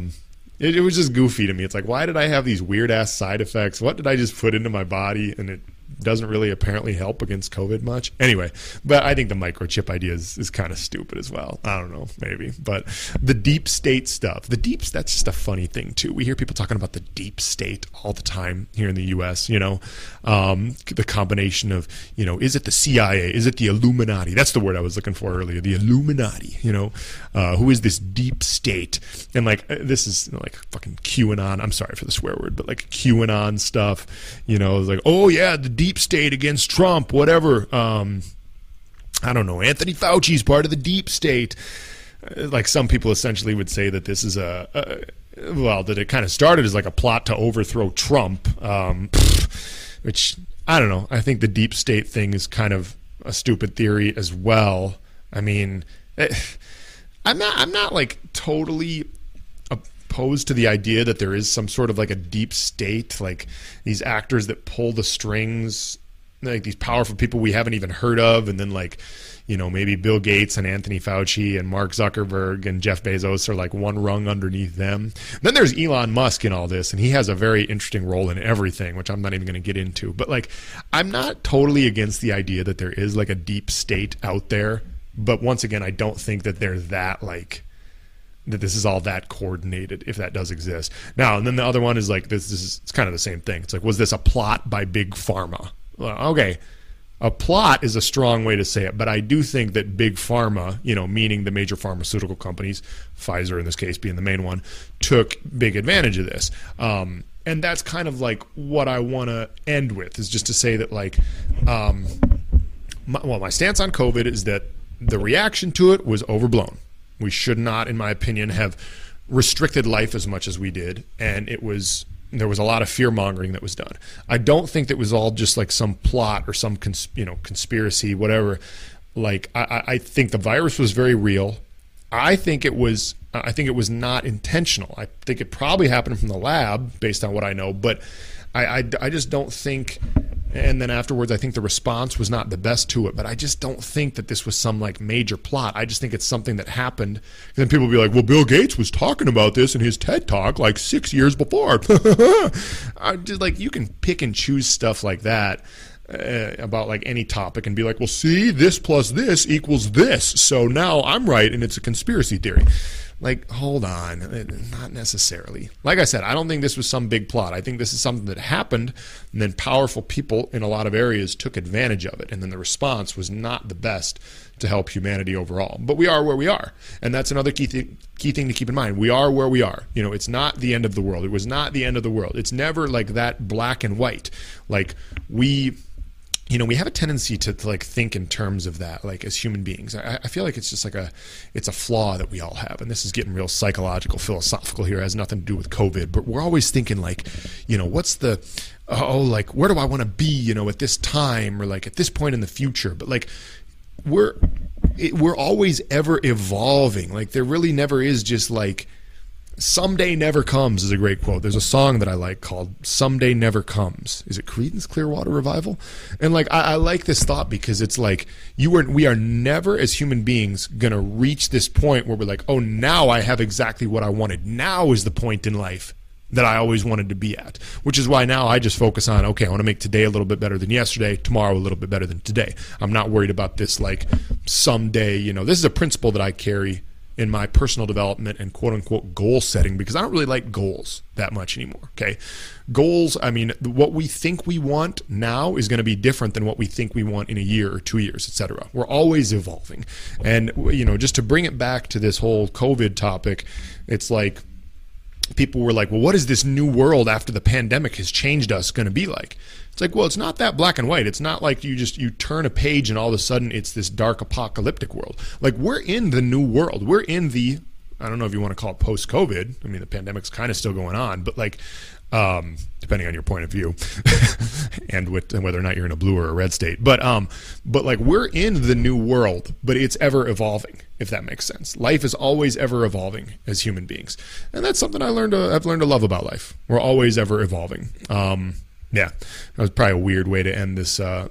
it, it was just goofy to me. It's like, why did I have these weird ass side effects? What did I just put into my body? And it doesn't really apparently help against COVID much. Anyway, but I think the microchip idea is, is kind of stupid as well. I don't know, maybe. But the deep state stuff, the deeps, that's just a funny thing too. We hear people talking about the deep state all the time here in the U S, you know, um, the combination of, you know, is it the C I A? Is it the Illuminati? That's the word I was looking for earlier, the Illuminati, you know, uh, who is this deep state? And like, this is you know, like fucking QAnon. I'm sorry for the swear word, but like QAnon stuff, you know, like, oh yeah, the deep state against Trump, whatever. Um, I don't know. Anthony Fauci's part of the deep state. Like some people essentially would say that this is a, a well, that it kind of started as like a plot to overthrow Trump, um, which I don't know. I think the deep state thing is kind of a stupid theory as well. I mean, I'm not, I'm not like totally opposed to the idea that there is some sort of like a deep state, like these actors that pull the strings, like these powerful people we haven't even heard of, and then like, you know, maybe Bill Gates and Anthony Fauci and Mark Zuckerberg and Jeff Bezos are like one rung underneath them. And then there's Elon Musk in all this, and he has a very interesting role in everything, which I'm not even going to get into. But like, I'm not totally against the idea that there is like a deep state out there, but once again, I don't think that they're that like. That this is all that coordinated, if that does exist. Now, and then the other one is like, this, this is it's kind of the same thing. It's like, was this a plot by Big Pharma? Well, okay, a plot is a strong way to say it, but I do think that Big Pharma, you know, meaning the major pharmaceutical companies, Pfizer in this case being the main one, took big advantage of this. Um, and that's kind of like what I want to end with, is just to say that like, um, my, well, my stance on COVID is that the reaction to it was overblown. We should not, in my opinion, have restricted life as much as we did, and it was there was a lot of fear-mongering that was done. I don't think that was all just like some plot or some cons- you know conspiracy, whatever. Like I, I think the virus was very real. I think it was I think it was not intentional. I think it probably happened from the lab, based on what I know. But I I, I just don't think. And then afterwards, I think the response was not the best to it. But I just don't think that this was some like major plot. I just think it's something that happened. And then people will be like, well, Bill Gates was talking about this in his TED Talk like six years before. I just, like you can pick and choose stuff like that uh, about like any topic and be like, well, see, this plus this equals this. So now I'm right and it's a conspiracy theory. Like, hold on, not necessarily. Like I said, I don't think this was some big plot. I think this is something that happened, and then powerful people in a lot of areas took advantage of it, and then the response was not the best to help humanity overall. But we are where we are, and that's another key, th- key thing to keep in mind. We are where we are. You know, it's not the end of the world. It was not the end of the world. It's never like that black and white. Like, we... You know, we have a tendency to, to like think in terms of that, like as human beings. I, I feel like it's just like a, it's a flaw that we all have. And this is getting real psychological, philosophical here. It has nothing to do with COVID, but we're always thinking like, you know, what's the, oh, like, where do I want to be, you know, at this time or like at this point in the future? But like, we're, it, we're always ever evolving. Like there really never is just like, Someday Never Comes is a great quote. There's a song that I like called Someday Never Comes. Is it Creedence Clearwater Revival? And like I, I like this thought because it's like you were, we are never as human beings going to reach this point where we're like, oh, now I have exactly what I wanted. Now is the point in life that I always wanted to be at, which is why now I just focus on, okay, I want to make today a little bit better than yesterday, tomorrow a little bit better than today. I'm not worried about this like someday, you know. This is a principle that I carry in my personal development and quote unquote goal setting, because I don't really like goals that much anymore, okay? Goals, I mean, what we think we want now is gonna be different than what we think we want in a year or two years, et cetera. We're always evolving. And you know, just to bring it back to this whole COVID topic, it's like, people were like, well, what is this new world after the pandemic has changed us going to be like? It's like, well, it's not that black and white. It's not like you just, you turn a page and all of a sudden it's this dark apocalyptic world. Like we're in the new world. We're in the, I don't know if you want to call it post-COVID. I mean, the pandemic's kind of still going on, but like, um, depending on your point of view and, with, and whether or not you're in a blue or a red state. But, um, but like we're in the new world, but it's ever evolving, if that makes sense. Life is always ever evolving as human beings. And that's something I learned to, I've learned to love about life. We're always ever evolving. Um, yeah, that was probably a weird way to end this uh,